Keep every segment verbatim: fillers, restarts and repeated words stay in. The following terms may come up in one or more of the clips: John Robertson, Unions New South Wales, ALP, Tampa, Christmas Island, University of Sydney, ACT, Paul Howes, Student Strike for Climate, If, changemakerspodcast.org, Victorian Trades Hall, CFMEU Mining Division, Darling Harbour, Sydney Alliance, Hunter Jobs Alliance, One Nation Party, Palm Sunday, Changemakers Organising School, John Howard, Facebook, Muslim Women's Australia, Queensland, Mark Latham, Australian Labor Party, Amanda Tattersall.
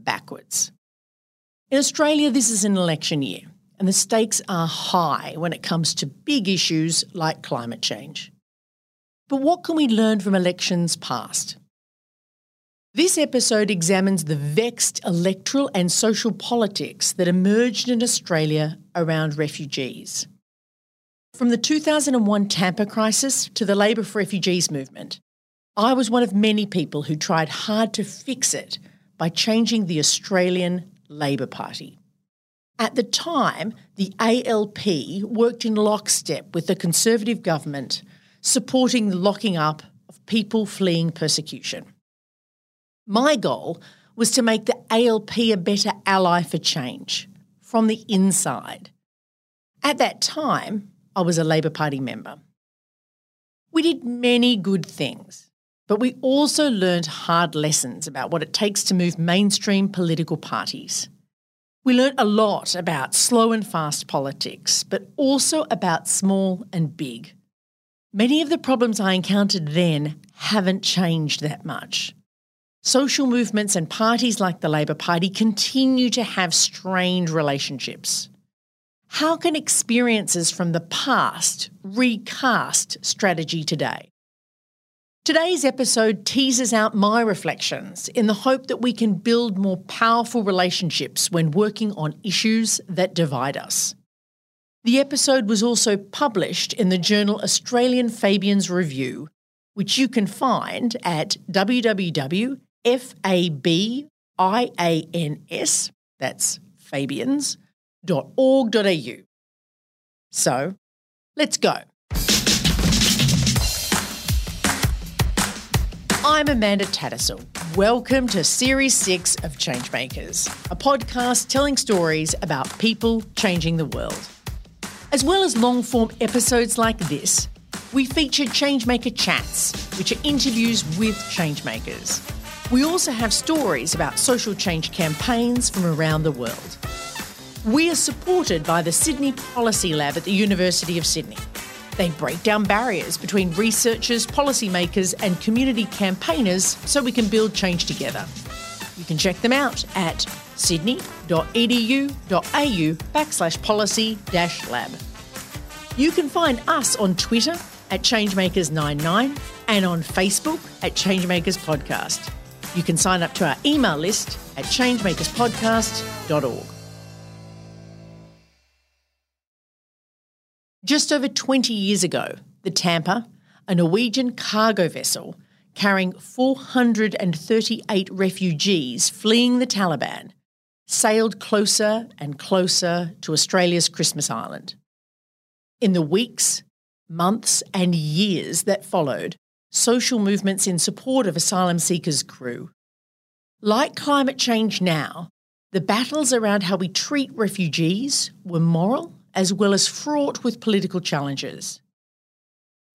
backwards. In Australia, this is an election year, and the stakes are high when it comes to big issues like climate change. But what can we learn from elections past? This episode examines the vexed electoral and social politics that emerged in Australia around refugees. From the two thousand one Tampa crisis to the Labour for Refugees movement, I was one of many people who tried hard to fix it by changing the Australian Labor Party. At the time, the A L P worked in lockstep with the Conservative government, supporting the locking up of people fleeing persecution. My goal was to make the A L P a better ally for change, from the inside. At that time, I was a Labor Party member. We did many good things, but we also learned hard lessons about what it takes to move mainstream political parties. We learned a lot about slow and fast politics, but also about small and big. Many of the problems I encountered then haven't changed that much. Social movements and parties like the Labor Party continue to have strained relationships. How can experiences from the past recast strategy today? Today's episode teases out my reflections in the hope that we can build more powerful relationships when working on issues that divide us. The episode was also published in the journal Australian Fabians Review, which you can find at w w w dot fabians, that's fabians dot org dot a u. So, let's go. I'm Amanda Tattersall. Welcome to Series six of Changemakers, a podcast telling stories about people changing the world. As well as long-form episodes like this, we feature Changemaker Chats, which are interviews with changemakers. We also have stories about social change campaigns from around the world. We are supported by the Sydney Policy Lab at the University of Sydney. They break down barriers between researchers, policymakers and community campaigners so we can build change together. You can check them out at sydney dot e d u dot a u backslash policy dash lab. You can find us on Twitter at changemakers ninety-nine and on Facebook at Changemakers Podcast. You can sign up to our email list at changemakers podcast dot org. Just over twenty years ago, the Tampa, a Norwegian cargo vessel carrying four hundred thirty-eight refugees fleeing the Taliban, sailed closer and closer to Australia's Christmas Island. In the weeks, months and years that followed, social movements in support of asylum seekers grew. Like climate change now, the battles around how we treat refugees were moral as well as fraught with political challenges.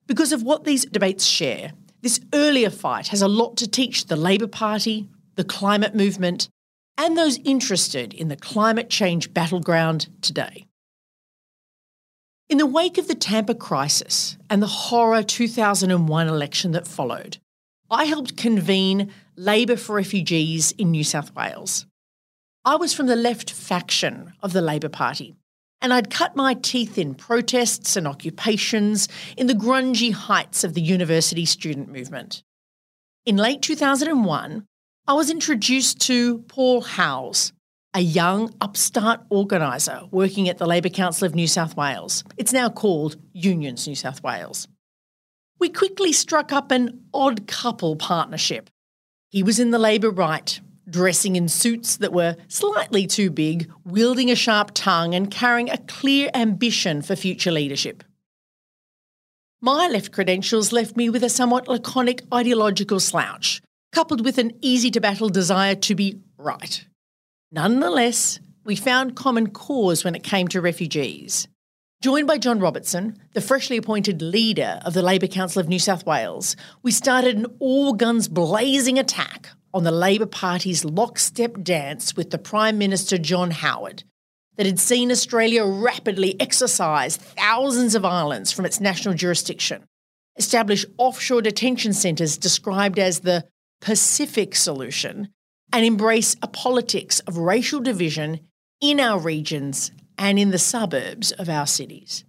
Because of what these debates share, this earlier fight has a lot to teach the Labor Party, the climate movement, and those interested in the climate change battleground today. In the wake of the Tampa crisis and the horror two thousand one election that followed, I helped convene Labour for Refugees in New South Wales. I was from the left faction of the Labor Party, and I'd cut my teeth in protests and occupations in the grungy heights of the university student movement. In late two thousand one, I was introduced to Paul Howes, a young upstart organiser working at the Labour Council of New South Wales. It's now called Unions New South Wales. We quickly struck up an odd couple partnership. He was in the Labour right, dressing in suits that were slightly too big, wielding a sharp tongue and carrying a clear ambition for future leadership. My left credentials left me with a somewhat laconic ideological slouch, coupled with an easy-to-battle desire to be right. Nonetheless, we found common cause when it came to refugees. Joined by John Robertson, the freshly appointed leader of the Labour Council of New South Wales, we started an all-guns-blazing attack on the Labour Party's lockstep dance with the Prime Minister John Howard that had seen Australia rapidly exercise thousands of islands from its national jurisdiction, establish offshore detention centres described as the Pacific solution, and embrace a politics of racial division in our regions and in the suburbs of our cities.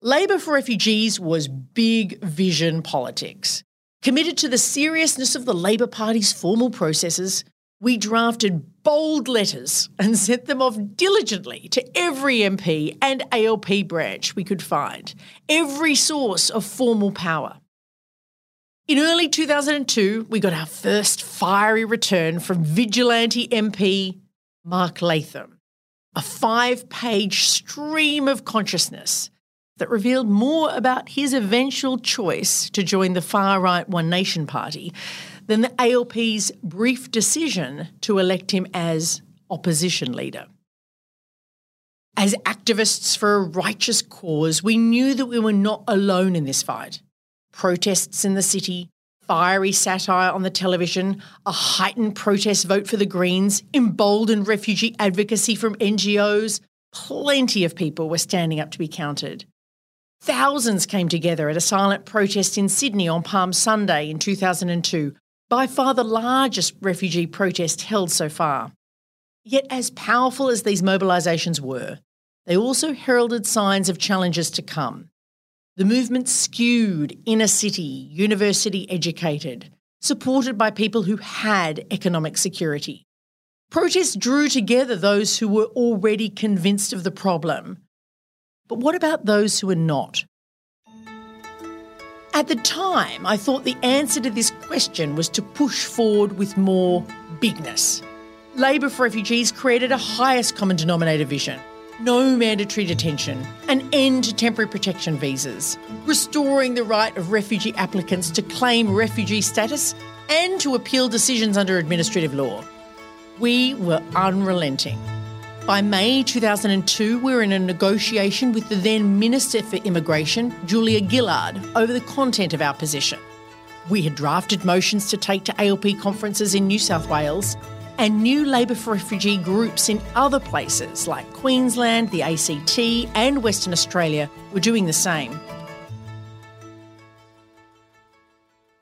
Labour for Refugees was big vision politics. Committed to the seriousness of the Labour Party's formal processes, we drafted bold letters and sent them off diligently to every M P and A L P branch we could find, every source of formal power. In early two thousand two, we got our first fiery return from vigilante M P Mark Latham, a five-page stream of consciousness that revealed more about his eventual choice to join the far-right One Nation Party than the A L P's brief decision to elect him as opposition leader. As activists for a righteous cause, we knew that we were not alone in this fight. Protests in the city, fiery satire on the television, a heightened protest vote for the Greens, emboldened refugee advocacy from N G Os, plenty of people were standing up to be counted. Thousands came together at a silent protest in Sydney on Palm Sunday in two thousand two, by far the largest refugee protest held so far. Yet as powerful as these mobilisations were, they also heralded signs of challenges to come. The movement skewed inner city, university educated, supported by people who had economic security. Protests drew together those who were already convinced of the problem. But what about those who are not? At the time, I thought the answer to this question was to push forward with more bigness. Labour for Refugees created a highest common denominator vision, no mandatory detention, an end to temporary protection visas, restoring the right of refugee applicants to claim refugee status and to appeal decisions under administrative law. We were unrelenting. By May two thousand two, we were in a negotiation with the then Minister for Immigration, Julia Gillard, over the content of our position. We had drafted motions to take to A L P conferences in New South Wales and new Labour for Refugee groups in other places like Queensland, the A C T and Western Australia were doing the same.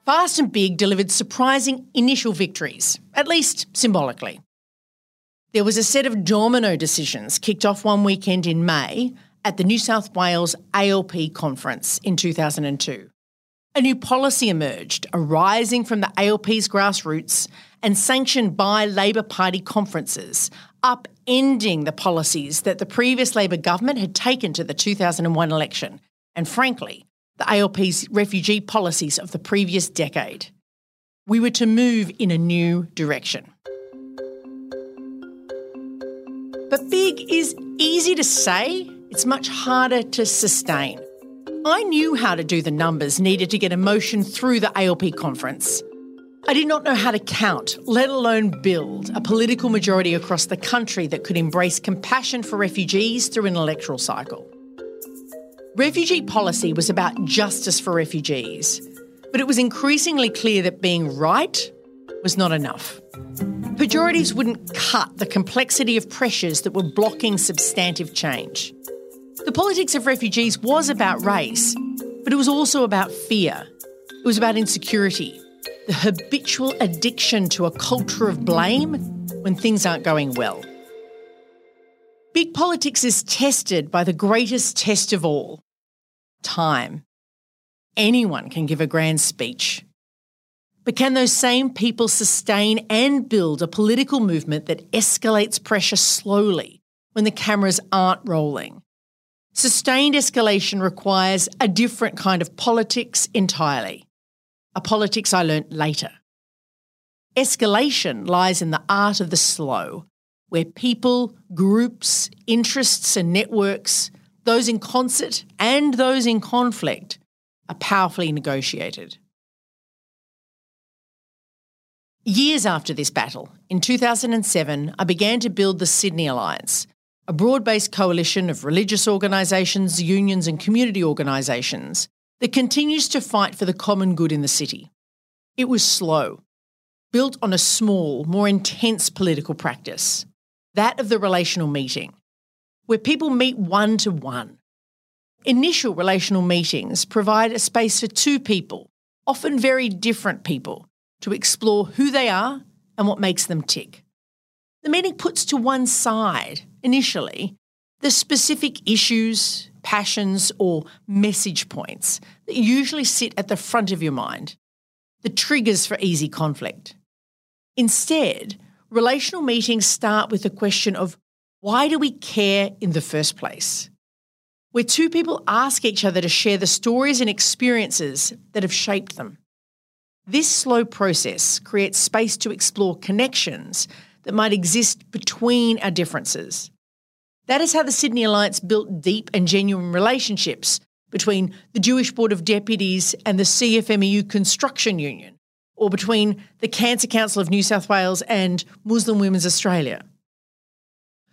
Fast and Big delivered surprising initial victories, at least symbolically. There was a set of domino decisions kicked off one weekend in May at the New South Wales A L P conference in two thousand two. A new policy emerged, arising from the A L P's grassroots and sanctioned by Labor Party conferences, upending the policies that the previous Labor government had taken to the two thousand one election, and frankly, the A L P's refugee policies of the previous decade. We were to move in a new direction. But big is easy to say, it's much harder to sustain. I knew how to do the numbers needed to get a motion through the A L P conference. I did not know how to count, let alone build, a political majority across the country that could embrace compassion for refugees through an electoral cycle. Refugee policy was about justice for refugees, but it was increasingly clear that being right was not enough. Pejoratives wouldn't cut the complexity of pressures that were blocking substantive change. The politics of refugees was about race, but it was also about fear. It was about insecurity, the habitual addiction to a culture of blame when things aren't going well. Big politics is tested by the greatest test of all, time. Anyone can give a grand speech. But can those same people sustain and build a political movement that escalates pressure slowly when the cameras aren't rolling? Sustained escalation requires a different kind of politics entirely, a politics I learnt later. Escalation lies in the art of the slow, where people, groups, interests and networks, those in concert and those in conflict, are powerfully negotiated. Years after this battle, in two thousand seven, I began to build the Sydney Alliance, a broad-based coalition of religious organisations, unions and community organisations that continues to fight for the common good in the city. It was slow, built on a small, more intense political practice, that of the relational meeting, where people meet one-to-one. Initial relational meetings provide a space for two people, often very different people, to explore who they are and what makes them tick. The meeting puts to one side, initially, the specific issues, passions or message points that usually sit at the front of your mind, the triggers for easy conflict. Instead, relational meetings start with the question of why do we care in the first place, where two people ask each other to share the stories and experiences that have shaped them. This slow process creates space to explore connections that might exist between our differences. That is how the Sydney Alliance built deep and genuine relationships between the Jewish Board of Deputies and the C F M E U Construction Union, or between the Cancer Council of New South Wales and Muslim Women's Australia.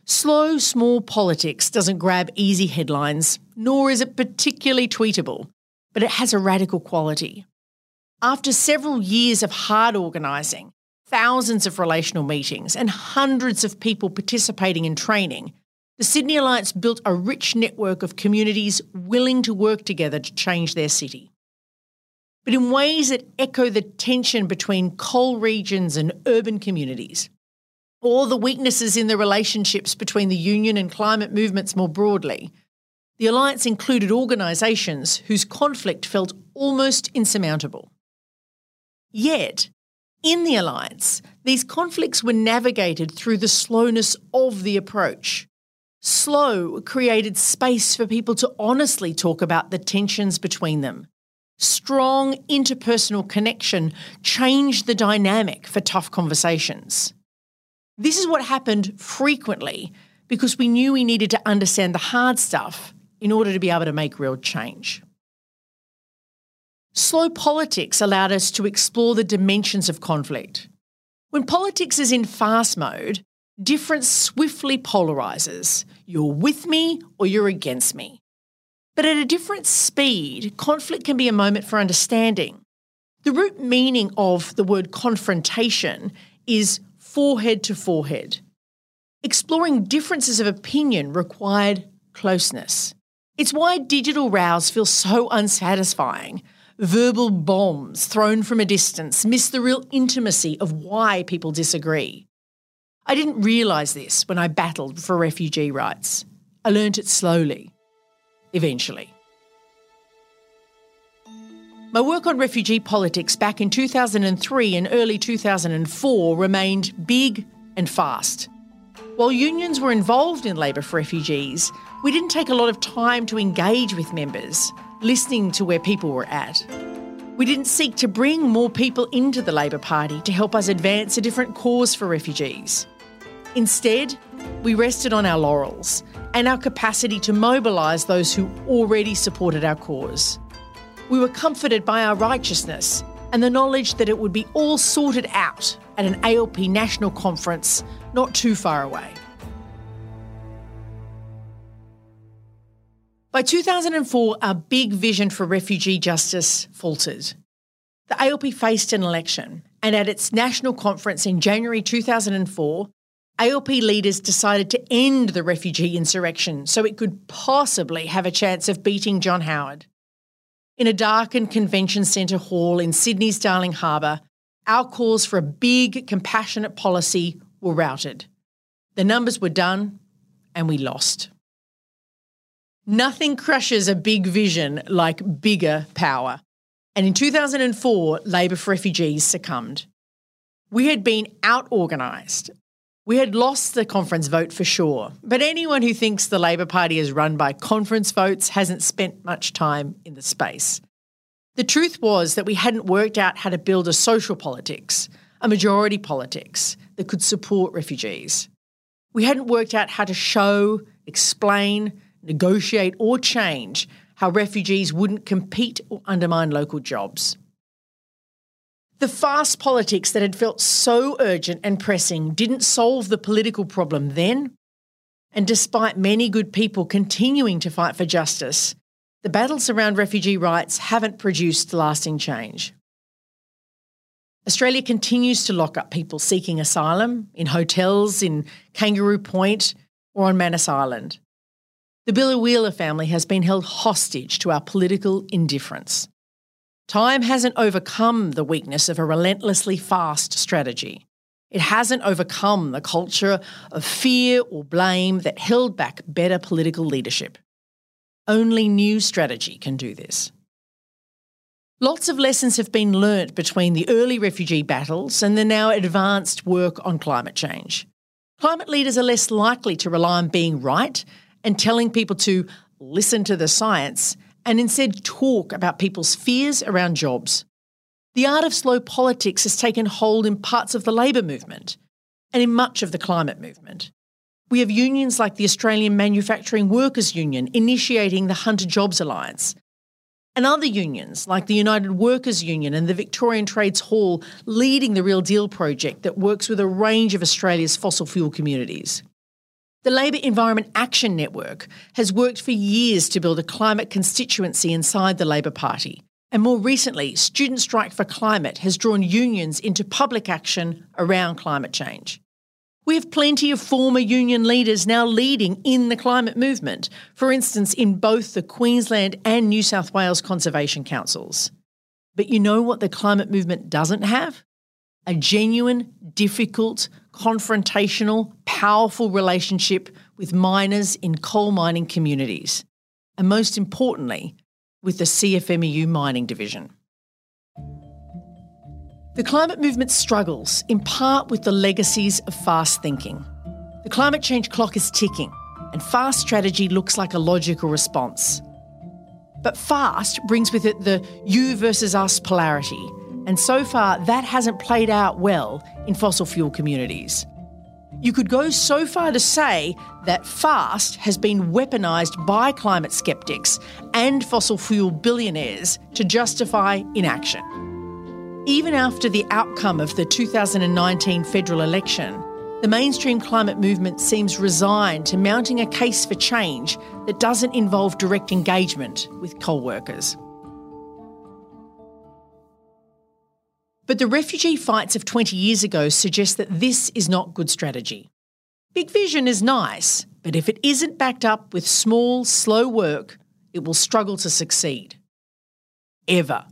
Slow, small politics doesn't grab easy headlines, nor is it particularly tweetable, but it has a radical quality. After several years of hard organising, thousands of relational meetings and hundreds of people participating in training, the Sydney Alliance built a rich network of communities willing to work together to change their city. But in ways that echo the tension between coal regions and urban communities, or the weaknesses in the relationships between the union and climate movements more broadly, the Alliance included organisations whose conflict felt almost insurmountable. Yet, in the Alliance, these conflicts were navigated through the slowness of the approach. Slow created space for people to honestly talk about the tensions between them. Strong interpersonal connection changed the dynamic for tough conversations. This is what happened frequently because we knew we needed to understand the hard stuff in order to be able to make real change. Slow politics allowed us to explore the dimensions of conflict. When politics is in fast mode, difference swiftly polarises. You're with me or you're against me. But at a different speed, conflict can be a moment for understanding. The root meaning of the word confrontation is forehead to forehead. Exploring differences of opinion required closeness. It's why digital rows feel so unsatisfying. Verbal bombs thrown from a distance miss the real intimacy of why people disagree. I didn't realise this when I battled for refugee rights. I learnt it slowly, eventually. My work on refugee politics back in two thousand three and early two thousand four remained big and fast. While unions were involved in Labour for Refugees, we didn't take a lot of time to engage with members, listening to where people were at. We didn't seek to bring more people into the Labor Party to help us advance a different cause for refugees. Instead, we rested on our laurels and our capacity to mobilise those who already supported our cause. We were comforted by our righteousness and the knowledge that it would be all sorted out at an A L P national conference not too far away. By two thousand four, our big vision for refugee justice faltered. The A L P faced an election, and at its national conference in January two thousand four, A L P leaders decided to end the refugee insurrection so it could possibly have a chance of beating John Howard. In a darkened convention centre hall in Sydney's Darling Harbour, our calls for a big, compassionate policy were routed. The numbers were done, and we lost. Nothing crushes a big vision like bigger power. And in two thousand four, Labour for Refugees succumbed. We had been out-organised. We had lost the conference vote for sure. But anyone who thinks the Labour Party is run by conference votes hasn't spent much time in the space. The truth was that we hadn't worked out how to build a social politics, a majority politics that could support refugees. We hadn't worked out how to show, explain, negotiate or change how refugees wouldn't compete or undermine local jobs. The fast politics that had felt so urgent and pressing didn't solve the political problem then, and despite many good people continuing to fight for justice, the battles around refugee rights haven't produced lasting change. Australia continues to lock up people seeking asylum in hotels in Kangaroo Point or on Manus Island. The Billa-Wheeler family has been held hostage to our political indifference. Time hasn't overcome the weakness of a relentlessly fast strategy. It hasn't overcome the culture of fear or blame that held back better political leadership. Only new strategy can do this. Lots of lessons have been learnt between the early refugee battles and the now advanced work on climate change. Climate leaders are less likely to rely on being right and telling people to listen to the science and instead talk about people's fears around jobs. The art of slow politics has taken hold in parts of the labour movement and in much of the climate movement. We have unions like the Australian Manufacturing Workers Union initiating the Hunter Jobs Alliance, and other unions like the United Workers Union and the Victorian Trades Hall leading the Real Deal project that works with a range of Australia's fossil fuel communities. The Labour Environment Action Network has worked for years to build a climate constituency inside the Labour Party, and more recently, Student Strike for Climate has drawn unions into public action around climate change. We have plenty of former union leaders now leading in the climate movement, for instance, in both the Queensland and New South Wales Conservation Councils. But you know what the climate movement doesn't have? A genuine, difficult, confrontational, powerful relationship with miners in coal mining communities. And most importantly, with the C F M E U Mining Division. The climate movement struggles, in part, with the legacies of fast thinking. The climate change clock is ticking, and fast strategy looks like a logical response. But fast brings with it the you versus us polarity, and so far that hasn't played out well in fossil fuel communities. You could go so far to say that fast has been weaponised by climate sceptics and fossil fuel billionaires to justify inaction. Even after the outcome of the two thousand nineteen federal election, the mainstream climate movement seems resigned to mounting a case for change that doesn't involve direct engagement with coal workers. But the refugee fights of twenty years ago suggest that this is not good strategy. Big vision is nice, but if it isn't backed up with small, slow work, it will struggle to succeed. Ever.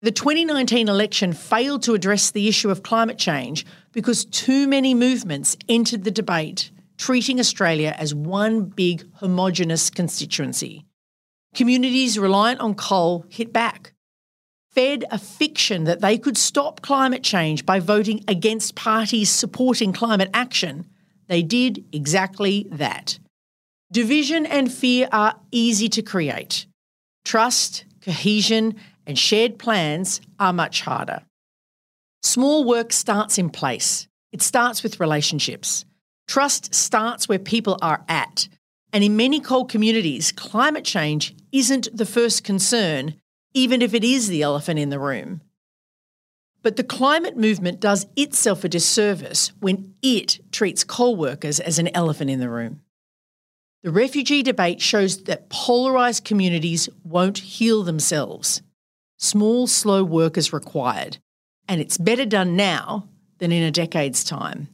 The twenty nineteen election failed to address the issue of climate change because too many movements entered the debate, treating Australia as one big homogenous constituency. Communities reliant on coal hit back, fed a fiction that they could stop climate change by voting against parties supporting climate action. They did exactly that. Division and fear are easy to create. Trust, cohesion, and shared plans are much harder. Small work starts in place. It starts with relationships. Trust starts where people are at. And in many coal communities, climate change isn't the first concern, even if it is the elephant in the room. But the climate movement does itself a disservice when it treats coal workers as an elephant in the room. The refugee debate shows that polarised communities won't heal themselves. Small, slow work is required, and it's better done now than in a decade's time.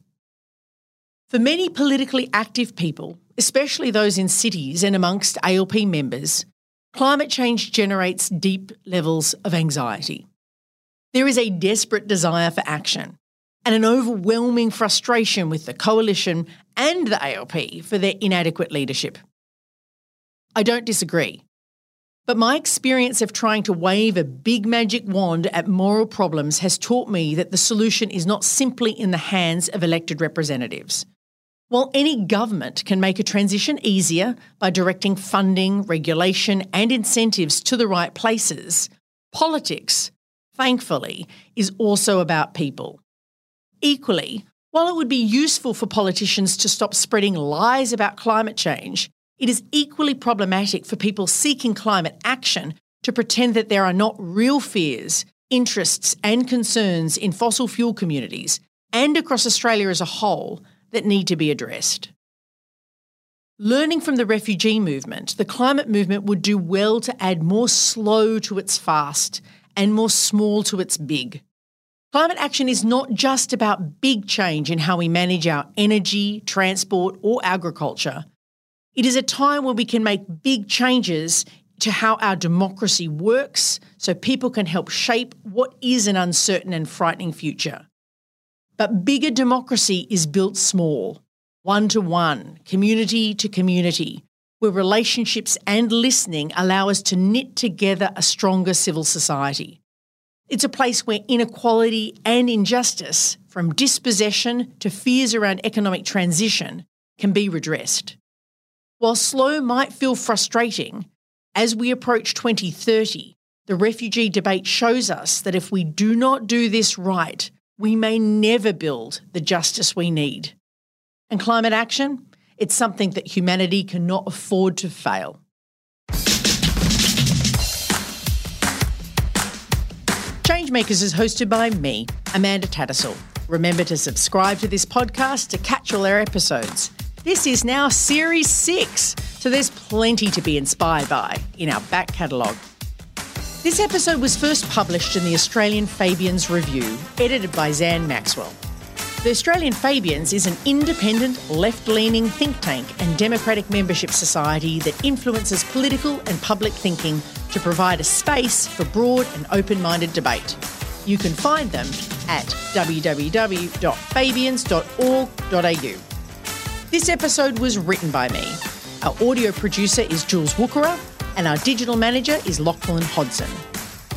For many politically active people, especially those in cities and amongst A L P members, climate change generates deep levels of anxiety. There is a desperate desire for action and an overwhelming frustration with the Coalition and the A L P for their inadequate leadership. I don't disagree. But my experience of trying to wave a big magic wand at moral problems has taught me that the solution is not simply in the hands of elected representatives. While any government can make a transition easier by directing funding, regulation and incentives to the right places, politics, thankfully, is also about people. Equally, while it would be useful for politicians to stop spreading lies about climate change, It is equally problematic for people seeking climate action to pretend that there are not real fears, interests and concerns in fossil fuel communities and across Australia as a whole that need to be addressed. Learning from the refugee movement, the climate movement would do well to add more slow to its fast and more small to its big. Climate action is not just about big change in how we manage our energy, transport or agriculture. It is a time where we can make big changes to how our democracy works so people can help shape what is an uncertain and frightening future. But bigger democracy is built small, one-to-one, community-to-community, where relationships and listening allow us to knit together a stronger civil society. It's a place where inequality and injustice, from dispossession to fears around economic transition, can be redressed. While slow might feel frustrating, as we approach twenty thirty, the refugee debate shows us that if we do not do this right, we may never build the justice we need. And climate action, it's something that humanity cannot afford to fail. Changemakers is hosted by me, Amanda Tattersall. Remember to subscribe to this podcast to catch all our episodes. This is now Series six, so there's plenty to be inspired by in our back catalogue. This episode was first published in the Australian Fabians Review, edited by Zan Maxwell. The Australian Fabians is an independent, left-leaning think tank and democratic membership society that influences political and public thinking to provide a space for broad and open-minded debate. You can find them at w w w dot fabians dot org dot a u. This episode was written by me. Our audio producer is Jules Wookera, and our digital manager is Lachlan Hodson.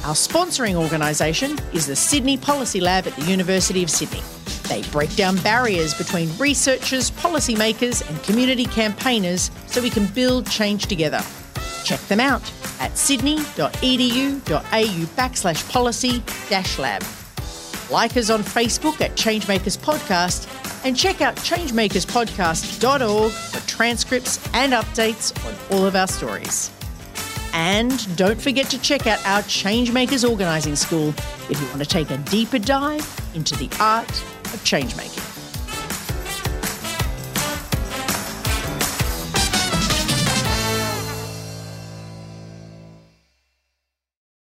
Our sponsoring organisation is the Sydney Policy Lab at the University of Sydney. They break down barriers between researchers, policymakers and community campaigners so we can build change together. Check them out at sydney dot e d u dot a u backslash policy dash lab. Like us on Facebook at Changemakers Podcast and check out changemakers podcast dot org for transcripts and updates on all of our stories. And don't forget to check out our Changemakers Organising School if you want to take a deeper dive into the art of changemaking.